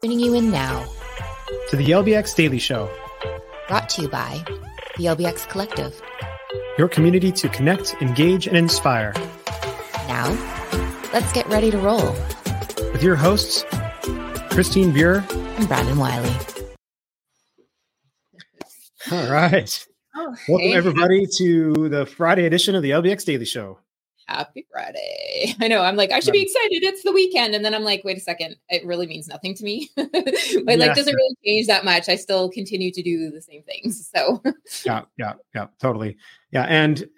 Tuning you in now to the LBX Daily Show, brought to you by the LBX Collective, your community to connect, engage, and inspire. Now, let's get ready to roll with your hosts, Christine Buer and Brandon Wiley. All right. Welcome, everybody, to the Friday edition of the LBX Daily Show. Happy Friday. I know. I'm like, I should be excited. It's the weekend. And then I'm like, wait a second. It really means nothing to me. Life doesn't really change that much. I still continue to do the same things. So Totally. Yeah. And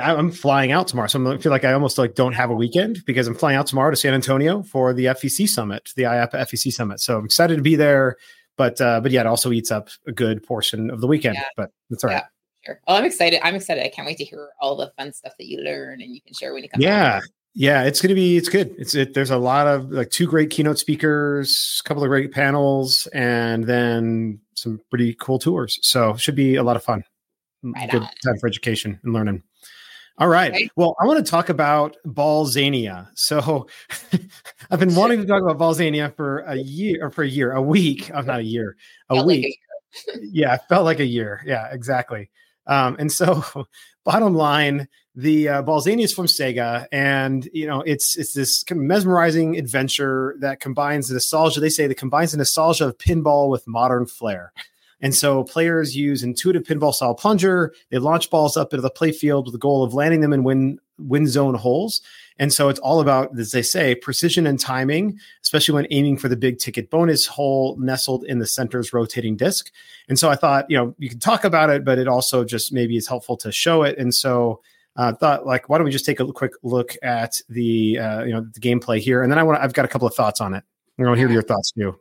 I'm flying out tomorrow. So I feel like I almost don't have a weekend because I'm flying out tomorrow to San Antonio for the FEC summit, the IAPA FEC summit. So I'm excited to be there. But yeah, it also eats up a good portion of the weekend, but it's all right. Sure. Well, I'm excited. I can't wait to hear all the fun stuff that you learn and you can share when you come. Yeah. It's going to be, good. There's a lot of two great keynote speakers, a couple of great panels, and then some pretty cool tours. So should be a lot of fun. Right. Good on. Time for education and learning. All right. Okay. Well, I want to talk about Balzania. So I've been wanting to talk about Balzania for a week. Yeah. It felt like a year. Yeah, exactly. And so bottom line, the Balzania is from Sega, and it's this kind of mesmerizing adventure that combines the nostalgia. They say that combines the nostalgia of pinball with modern flair. And so players use intuitive pinball style plunger. They launch balls up into the playfield with the goal of landing them in win zone holes. And so it's all about, as they say, precision and timing, especially when aiming for the big ticket bonus hole nestled in the center's rotating disc. And so I thought, you can talk about it, but it also just maybe is helpful to show it. And so I thought, why don't we just take a quick look at the the gameplay here, and then I've got a couple of thoughts on it. I want to hear your thoughts too.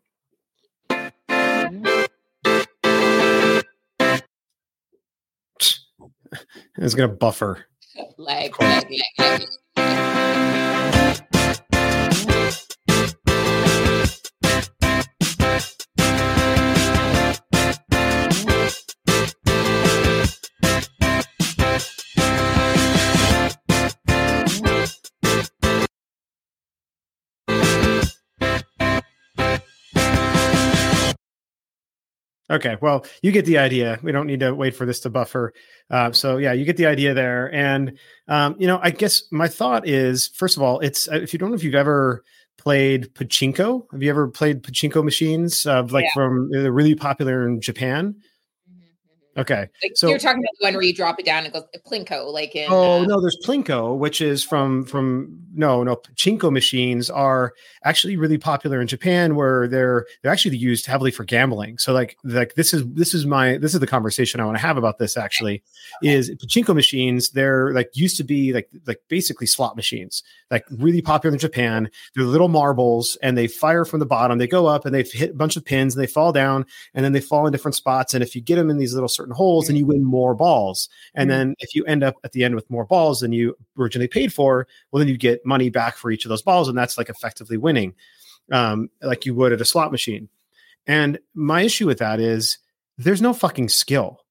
It's going to buffer. Lag. Okay, well, you get the idea. We don't need to wait for this to buffer. So yeah, you get the idea there. And, I guess my thought is, first of all, if you don't know if you've ever played pachinko, have you ever played pachinko machines? They're really popular in Japan. Okay. So you're talking about the one where you drop it down and it goes plinko, no, there's plinko, which is from pachinko machines are actually really popular in Japan, where they're actually used heavily for gambling. So this is the conversation I want to have about this actually. Okay. Is pachinko machines, they're used to be basically slot machines, really popular in Japan. They're little marbles and they fire from the bottom. They go up and they hit a bunch of pins and they fall down and then they fall in different spots. And if you get them in these little certain holes, and you win more balls. And then if you end up at the end with more balls than you originally paid for, well, then you get money back for each of those balls. And that's effectively winning, like you would at a slot machine. And my issue with that is there's no fucking skill.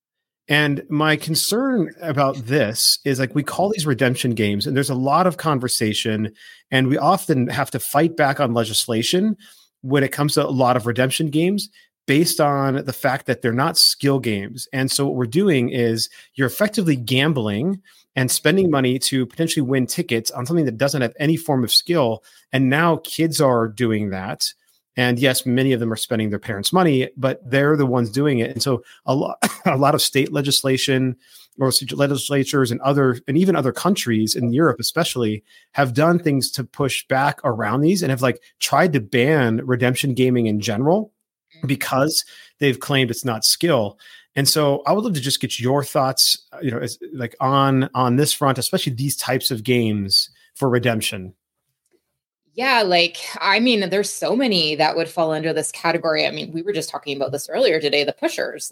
And my concern about this is we call these redemption games, and there's a lot of conversation, and we often have to fight back on legislation when it comes to a lot of redemption games, based on the fact that they're not skill games. And so what we're doing is you're effectively gambling and spending money to potentially win tickets on something that doesn't have any form of skill. And now kids are doing that. And yes, many of them are spending their parents' money, but they're the ones doing it. And so a lot of state legislation or legislatures and even other countries in Europe, especially, have done things to push back around these and have tried to ban redemption gaming in general, because they've claimed it's not skill. And so I would love to just get your thoughts, on this front, especially these types of games for redemption. Yeah. There's so many that would fall under this category. We were just talking about this earlier today, the pushers,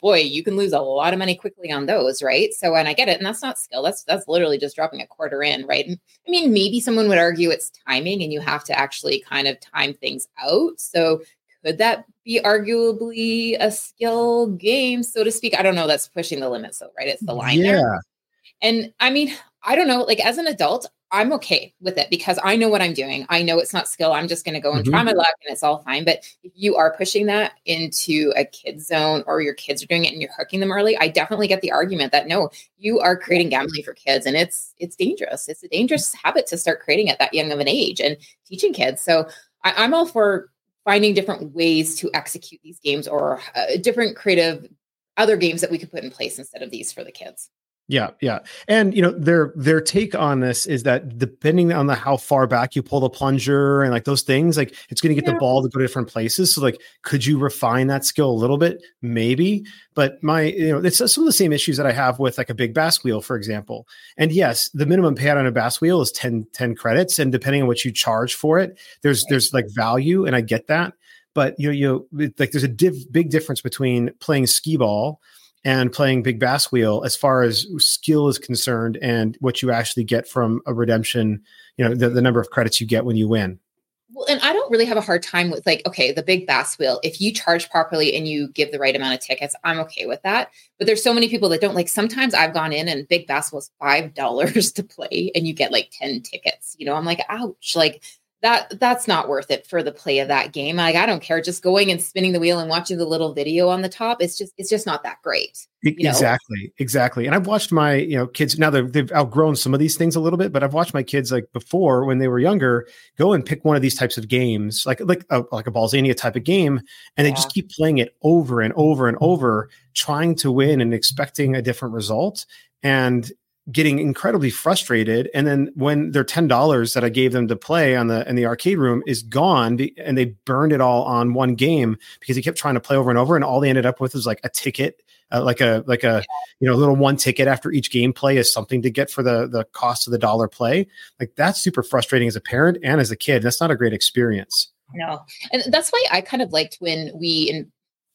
boy, you can lose a lot of money quickly on those. Right. So, and I get it. And that's not skill. That's literally just dropping a quarter in. Right. And, maybe someone would argue it's timing and you have to actually kind of time things out. So could that be arguably a skill game, so to speak? I don't know. That's pushing the limits. So, right. It's the line there. And I don't know, as an adult, I'm okay with it because I know what I'm doing. I know it's not skill. I'm just going to go and try my luck and it's all fine. But if you are pushing that into a kid's zone or your kids are doing it and you're hooking them early, I definitely get the argument that no, you are creating gambling for kids and it's dangerous. It's a dangerous habit to start creating at that young of an age and teaching kids. So I'm all for finding different ways to execute these games or different creative other games that we could put in place instead of these for the kids. Yeah. Yeah. And, you know, their take on this is that depending on the, how far back you pull the plunger and like those things, like it's going to get the ball to go to different places. So like, could you refine that skill a little bit? Maybe, but it's some of the same issues that I have with like a big bass wheel, for example. And yes, the minimum payout on a bass wheel is 10 credits. And depending on what you charge for it, there's like value. And I get that, but you like there's a big difference between playing skee ball and playing big bass wheel as far as skill is concerned and what you actually get from a redemption, the number of credits you get when you win. Well, and I don't really have a hard time with like, okay, the big bass wheel, if you charge properly and you give the right amount of tickets, I'm okay with that. But there's so many people that don't. Like sometimes I've gone in and big bass wheel is $5 to play and you get like 10 tickets, I'm like, ouch, like that's not worth it for the play of that game. Like, I don't care. Just going and spinning the wheel and watching the little video on the top. It's just not that great. Exactly. And I've watched my, kids now they've outgrown some of these things a little bit, but I've watched my kids like before when they were younger, go and pick one of these types of games, like a Balzania type of game. And they just keep playing it over and over and over, trying to win and expecting a different result. And getting incredibly frustrated. And then when their $10 that I gave them to play in the arcade room is gone and they burned it all on one game because they kept trying to play over and over. And all they ended up with was like a ticket, little one ticket after each game play is something to get for the cost of the dollar play. Like that's super frustrating as a parent and as a kid. That's not a great experience. No. And that's why I kind of liked when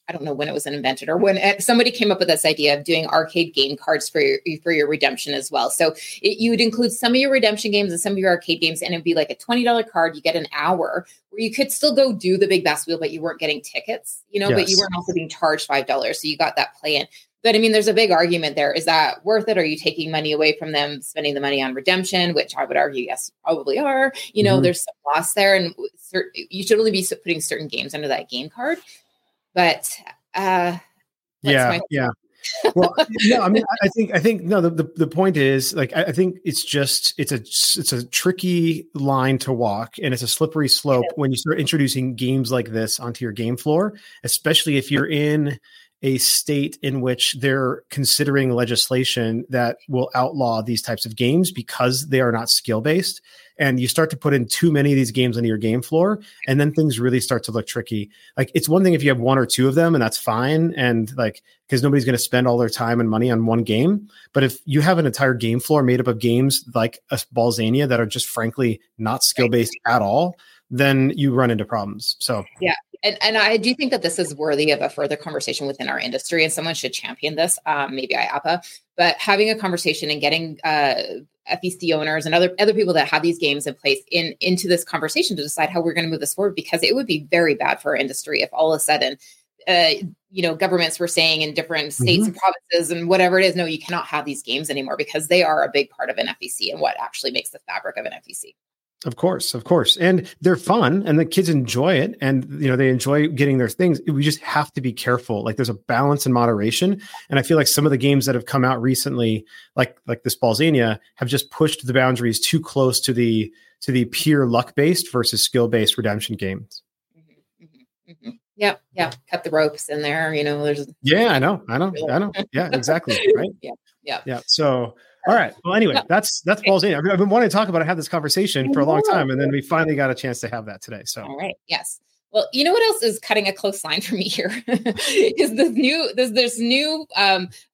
I don't know when it was invented or when somebody came up with this idea of doing arcade game cards for your redemption as well. So you would include some of your redemption games and some of your arcade games, and it'd be like a $20 card. You get an hour where you could still go do the big bass wheel, but you weren't getting tickets, yes. But you weren't also being charged $5. So you got that play in. But I mean, there's a big argument there. Is that worth it? Are you taking money away from them, spending the money on redemption, which I would argue, yes, probably are. There's some loss there, and you should only be putting certain games under that game card. But The point is like, I think it's a tricky line to walk and it's a slippery slope when you start introducing games like this onto your game floor, especially if you're in a state in which they're considering legislation that will outlaw these types of games because they are not skill-based. And you start to put in too many of these games into your game floor, and then things really start to look tricky. Like it's one thing if you have one or two of them and that's fine. And like, cause nobody's going to spend all their time and money on one game. But if you have an entire game floor made up of games like a Balzania that are just frankly not skill-based at all, then you run into problems. So yeah. And I do think that this is worthy of a further conversation within our industry, and someone should champion this, maybe IAPA, but having a conversation and getting FEC owners and other people that have these games in place into this conversation to decide how we're going to move this forward, because it would be very bad for our industry if all of a sudden, governments were saying in different states and provinces and whatever it is, no, you cannot have these games anymore because they are a big part of an FEC and what actually makes the fabric of an FEC. Of course. And they're fun and the kids enjoy it. And, they enjoy getting their things. We just have to be careful. Like there's a balance and moderation. And I feel like some of the games that have come out recently, like this Balzania, have just pushed the boundaries too close to the pure luck-based versus skill-based redemption games. Yeah. Cut the ropes in there. There's. Yeah, I know. Yeah, exactly. Right. Yeah. So, all right. Well, anyway, that's Balzania. I've been wanting to talk about it, have this conversation for a long time, and then we finally got a chance to have that today. So, all right. Yes. Well, you know what else is cutting a close line for me here is this new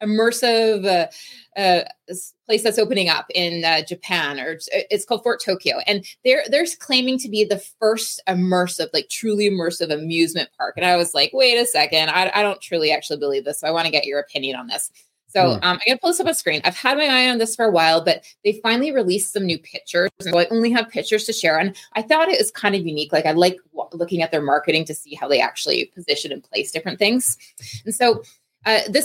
immersive place that's opening up in Japan, or it's called Fort Tokyo, and they're claiming to be the first immersive, like truly immersive amusement park. And I was like, wait a second, I don't truly actually believe this, so I want to get your opinion on this. So I'm going to pull this up on screen. I've had my eye on this for a while, but they finally released some new pictures. So I only have pictures to share. And I thought it was kind of unique. Like I like looking at their marketing to see how they actually position and place different things. And so They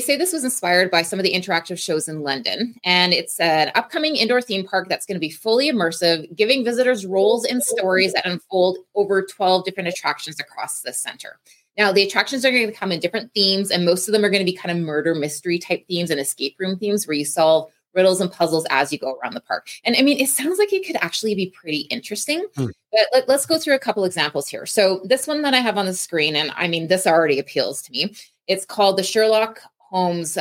say this was inspired by some of the interactive shows in London, and it's an upcoming indoor theme park that's going to be fully immersive, giving visitors roles and stories that unfold over 12 different attractions across the center. Now, the attractions are going to come in different themes, and most of them are going to be kind of murder mystery type themes and escape room themes where you solve riddles and puzzles as you go around the park. And I mean, it sounds like it could actually be pretty interesting, but let's go through a couple examples here. So this one that I have on the screen, and I mean, this already appeals to me. It's called the Sherlock Holmes,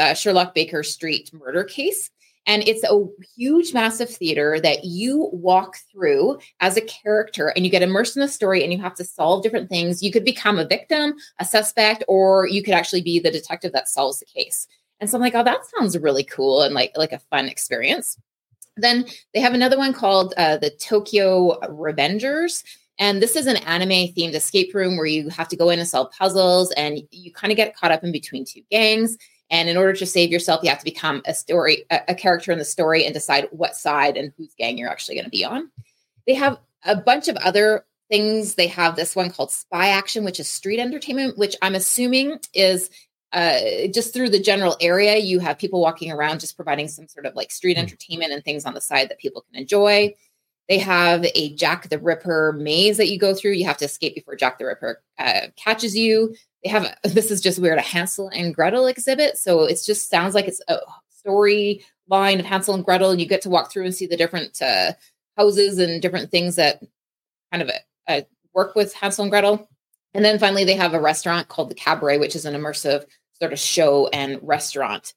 Baker Street murder case. And it's a huge, massive theater that you walk through as a character, and you get immersed in the story, and you have to solve different things. You could become a victim, a suspect, or you could actually be the detective that solves the case. And so I'm like, oh, that sounds really cool and like a fun experience. Then they have another one called the Tokyo Revengers. And this is an anime-themed escape room where you have to go in and solve puzzles, and you kind of get caught up in between two gangs. And in order to save yourself, you have to become a character in the story and decide what side and whose gang you're actually going to be on. They have a bunch of other things. They have this one called Spy Action, which is street entertainment, which I'm assuming is... just through the general area, you have people walking around just providing some sort of like street entertainment and things on the side that people can enjoy. They have a Jack the Ripper maze that you go through. You have to escape before Jack the Ripper catches you. They have, this is just weird, a Hansel and Gretel exhibit. So it just sounds like it's a storyline of Hansel and Gretel, and you get to walk through and see the different houses and different things that kind of work with Hansel and Gretel. And then finally, they have a restaurant called the Cabaret, which is an immersive sort of show and restaurant.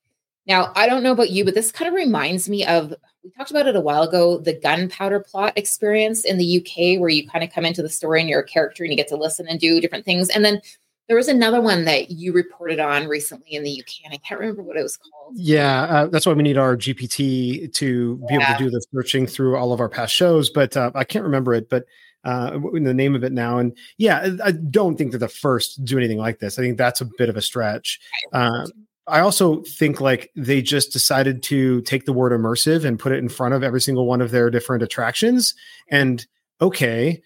Now, I don't know about you, but this kind of reminds me of, we talked about it a while ago, the Gunpowder Plot experience in the UK, where you kind of come into the story and you're a character and you get to listen and do different things. And then there was another one that you reported on recently in the UK, and I can't remember what it was called. Yeah, that's why we need our GPT to be able to do the searching through all of our past shows, but I can't remember it, but the name of it now. And yeah, I don't think that the first do anything like this. I think that's a bit of a stretch. I also think like they just decided to take the word immersive and put it in front of every single one of their different attractions. And okay,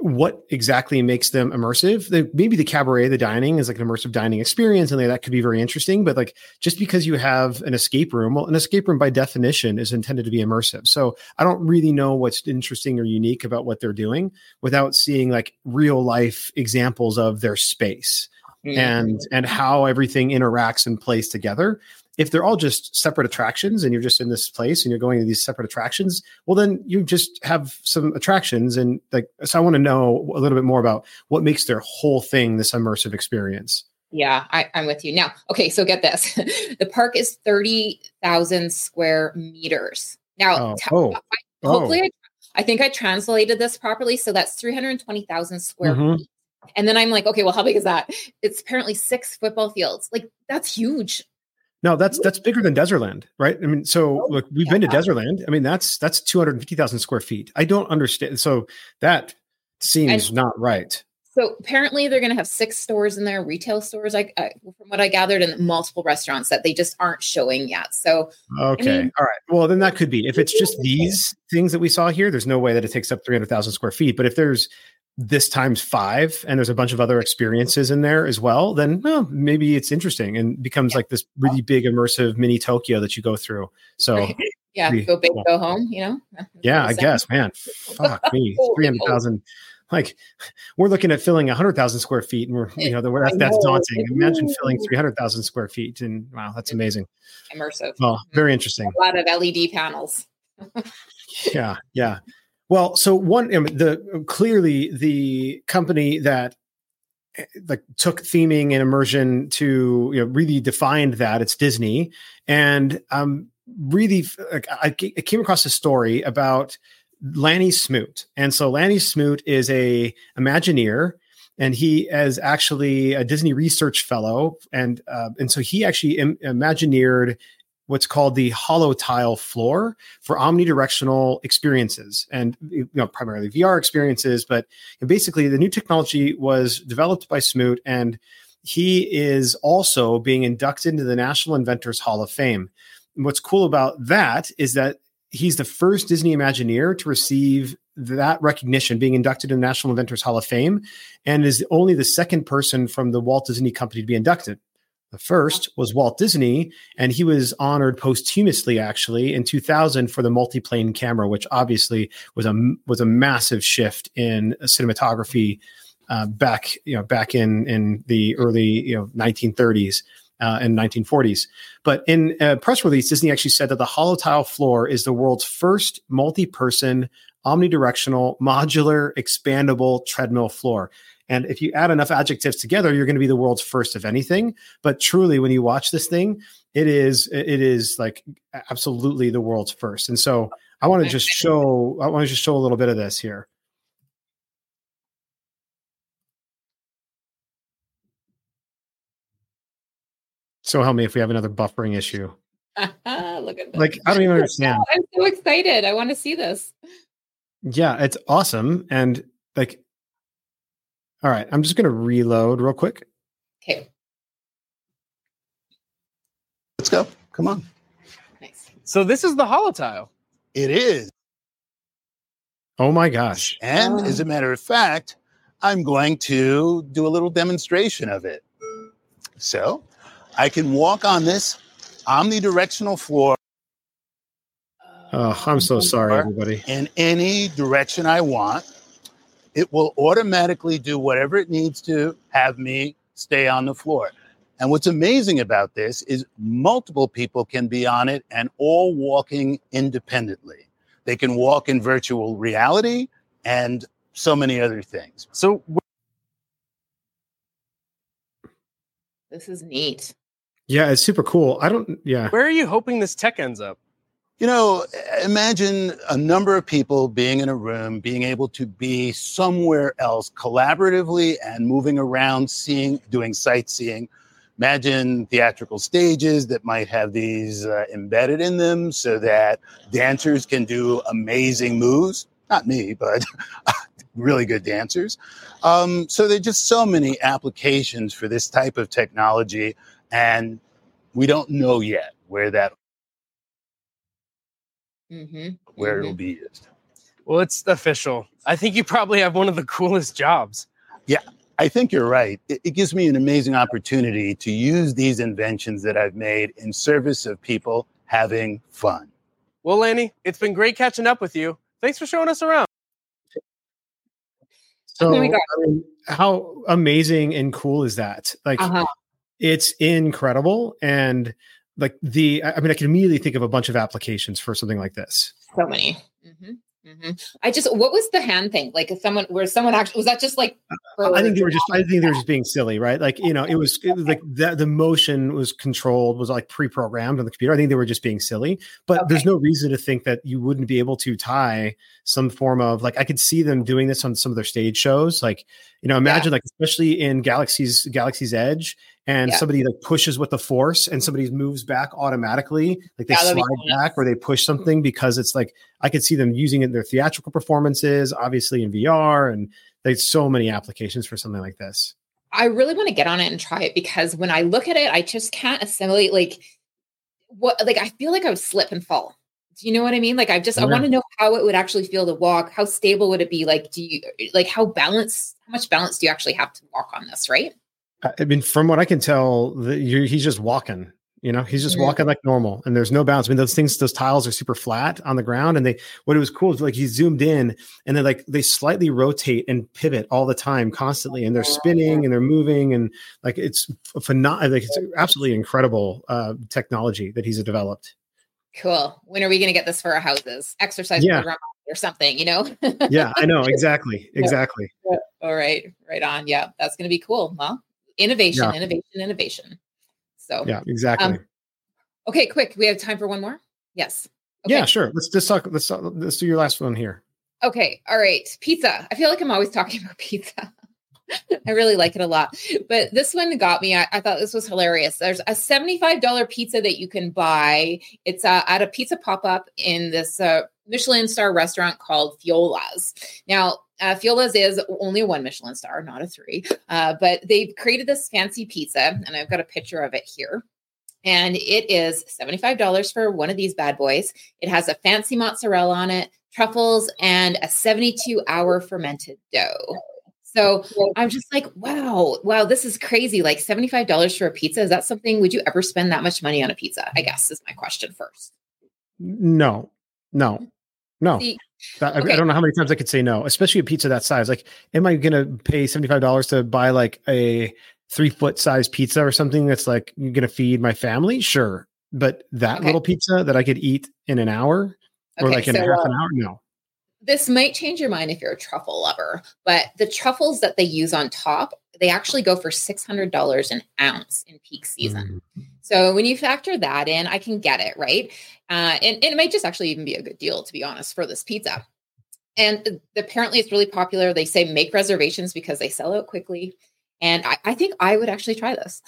what exactly makes them immersive? Maybe the Cabaret, the dining is like an immersive dining experience, and that could be very interesting. But like, just because you have an escape room, well, an escape room by definition is intended to be immersive. So I don't really know what's interesting or unique about what they're doing without seeing like real life examples of their space and how everything interacts and plays together. If they're all just separate attractions and you're just in this place and you're going to these separate attractions, well, then you just have some attractions. And like, so I want to know a little bit more about what makes their whole thing this immersive experience. Yeah, I'm with you now. Okay. So get this. The park is 30,000 square meters. Now, hopefully I think I translated this properly. So that's 320,000 square feet. And then I'm like, okay, well, how big is that? It's apparently 6 football fields. Like, that's huge. No, that's bigger than Desertland, right? I mean, so look, we've been to Desertland. I mean, that's 250,000 square feet. I don't understand. So that seems not right. So apparently they're going to have 6 stores in there, retail stores, from what I gathered, and multiple restaurants that they just aren't showing yet. So okay, I mean, all right. Well, then that could be. If it's just these things that we saw here, there's no way that it takes up 300,000 square feet. But if there's this times 5, and there's a bunch of other experiences in there as well, then maybe it's interesting and becomes like this really big immersive mini Tokyo that you go through. So yeah, go big, go home, you know? Yeah, I guess, man, fuck me. 300,000. Like, we're looking at filling 100,000 square feet, and that's daunting. Imagine filling 300,000 square feet. And wow, that's amazing. Immersive. Well, very interesting. A lot of LED panels. Yeah. Well, so clearly the company that like took theming and immersion to really defined that, it's Disney. And really, I came across a story about Lanny Smoot. And so Lanny Smoot is a Imagineer, and he is actually a Disney Research Fellow. And so he actually Imagineered what's called the holotile floor for omnidirectional experiences, and primarily VR experiences. But basically, the new technology was developed by Smoot, and he is also being inducted into the National Inventors Hall of Fame. And what's cool about that is that he's the first Disney Imagineer to receive that recognition, being inducted in the National Inventors Hall of Fame, and is only the second person from the Walt Disney Company to be inducted. The first was Walt Disney, and he was honored posthumously, actually, in 2000 for the multi-plane camera, which obviously was a massive shift in cinematography back in the early 1930s. And 1940s. But in a press release, Disney actually said that the holotile floor is the world's first multi-person, omnidirectional, modular, expandable treadmill floor. And if you add enough adjectives together, you're going to be the world's first of anything. But truly, when you watch this thing, it is like absolutely the world's first. And so I want to just show a little bit of this here. So help me if we have another buffering issue. Look at this. Like, I don't even understand. I'm so excited. I want to see this. Yeah, it's awesome. And like, all right, I'm just going to reload real quick. Okay. Let's go. Come on. Nice. So this is the holotile. It is. Oh my gosh. And as a matter of fact, I'm going to do a little demonstration of it. So I can walk on this omnidirectional floor. Oh, I'm so sorry, everybody. In any direction I want. It will automatically do whatever it needs to have me stay on the floor. And what's amazing about this is multiple people can be on it and all walking independently. They can walk in virtual reality and so many other things. So this is neat. Yeah, it's super cool. Where are you hoping this tech ends up? You know, imagine a number of people being in a room, being able to be somewhere else collaboratively and moving around, seeing, doing sightseeing. Imagine theatrical stages that might have these embedded in them so that dancers can do amazing moves. Not me, but really good dancers. So there are just so many applications for this type of technology, and we don't know yet where that it'll be used. Well, it's official. I think you probably have one of the coolest jobs. Yeah, I think you're right. It gives me an amazing opportunity to use these inventions that I've made in service of people having fun. Well, Lanny, it's been great catching up with you. Thanks for showing us around. So, I mean, how amazing and cool is that? Like, it's incredible. And like I can immediately think of a bunch of applications for something like this. So many. What was the hand thing? Like someone actually, was that just like, I think they were just being silly, right? Like, you know, it was like the motion was controlled, was like pre-programmed on the computer. I think they were just being silly, but there's no reason to think that you wouldn't be able to tie some form of, like, I could see them doing this on some of their stage shows. Like, you know, imagine like, especially in Galaxy's Edge, and somebody like pushes with the force and somebody moves back automatically. Like they slide back or they push something, because it's like, I could see them using it in their theatrical performances, obviously in VR, and there's so many applications for something like this. I really want to get on it and try it, because when I look at it, I just can't assimilate I feel like I would slip and fall. Do you know what I mean? Like I want to know how it would actually feel to walk. How stable would it be? Like, how much balance do you actually have to walk on this? Right. I mean, from what I can tell, he's just walking. You know, he's just walking like normal, and there's no bounce. I mean, those tiles are super flat on the ground, and what it was cool is like he zoomed in, and they slightly rotate and pivot all the time, constantly, and they're spinning and they're moving, and like it's phenomenal. Like, it's absolutely incredible technology that he's developed. Cool. When are we going to get this for our houses? Exercise or something, you know? Yeah, I know exactly. Yeah. All right, right on. Yeah, that's going to be cool, huh? Innovation. So yeah, exactly. Okay, quick. We have time for one more. Yes. Okay. Yeah, sure. Let's just talk. Let's do your last one here. Okay. All right. Pizza. I feel like I'm always talking about pizza. I really like it a lot, but this one got me. I thought this was hilarious. There's a $75 pizza that you can buy. It's at a pizza pop-up in this Michelin star restaurant called Fiola's. Now, Fiola's is only one Michelin star, not a 3, but they've created this fancy pizza, and I've got a picture of it here. And it is $75 for one of these bad boys. It has a fancy mozzarella on it, truffles, and a 72-hour fermented dough. So I'm just like, wow, this is crazy. Like $75 for a pizza. Is that something, would you ever spend that much money on a pizza? I guess is my question first. No. Okay. I don't know how many times I could say no, especially a pizza that size. Like, am I going to pay $75 to buy like a 3-foot size pizza or something that's like, you're going to feed my family? Sure. But that little pizza that I could eat in an hour or like in half an hour? No. This might change your mind if you're a truffle lover, but the truffles that they use on top, they actually go for $600 an ounce in peak season. So when you factor that in, I can get it, right? And it might just actually even be a good deal, to be honest, for this pizza. And apparently it's really popular. They say make reservations because they sell out quickly. And I think I would actually try this.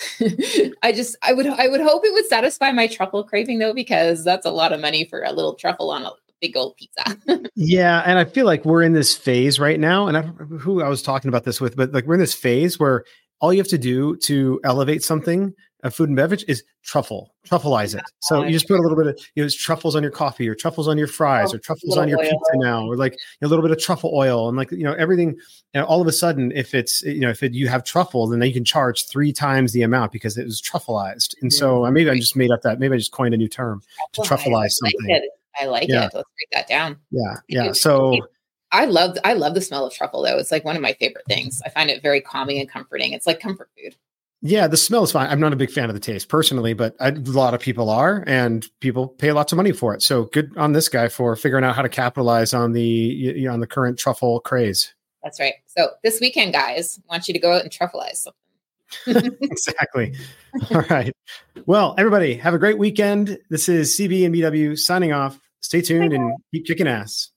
I would hope it would satisfy my truffle craving though, because that's a lot of money for a little truffle on a big old pizza. Yeah. And I feel like we're in this phase right now. And I don't remember who I was talking about this with, but like we're in this phase where all you have to do to elevate something, a food and beverage, is truffleize it. So you just put a little bit of, it's truffles on your coffee or truffles on your fries or truffles on your pizza now, or like a little bit of truffle oil and like, everything. And all of a sudden, if it's, you have truffle, then you can charge 3 times the amount because it was truffleized. And so maybe I just made up that. Maybe I just coined a new term to truffleize something. I like it. Let's break that down. Yeah. So I love the smell of truffle though. It's like one of my favorite things. I find it very calming and comforting. It's like comfort food. Yeah. The smell is fine. I'm not a big fan of the taste personally, but a lot of people are, and people pay lots of money for it. So good on this guy for figuring out how to capitalize on the, on the current truffle craze. That's right. So this weekend, guys, I want you to go out and truffleize something. Exactly. All right. Well, everybody have a great weekend. This is CB and BW signing off. Stay tuned and keep kicking ass.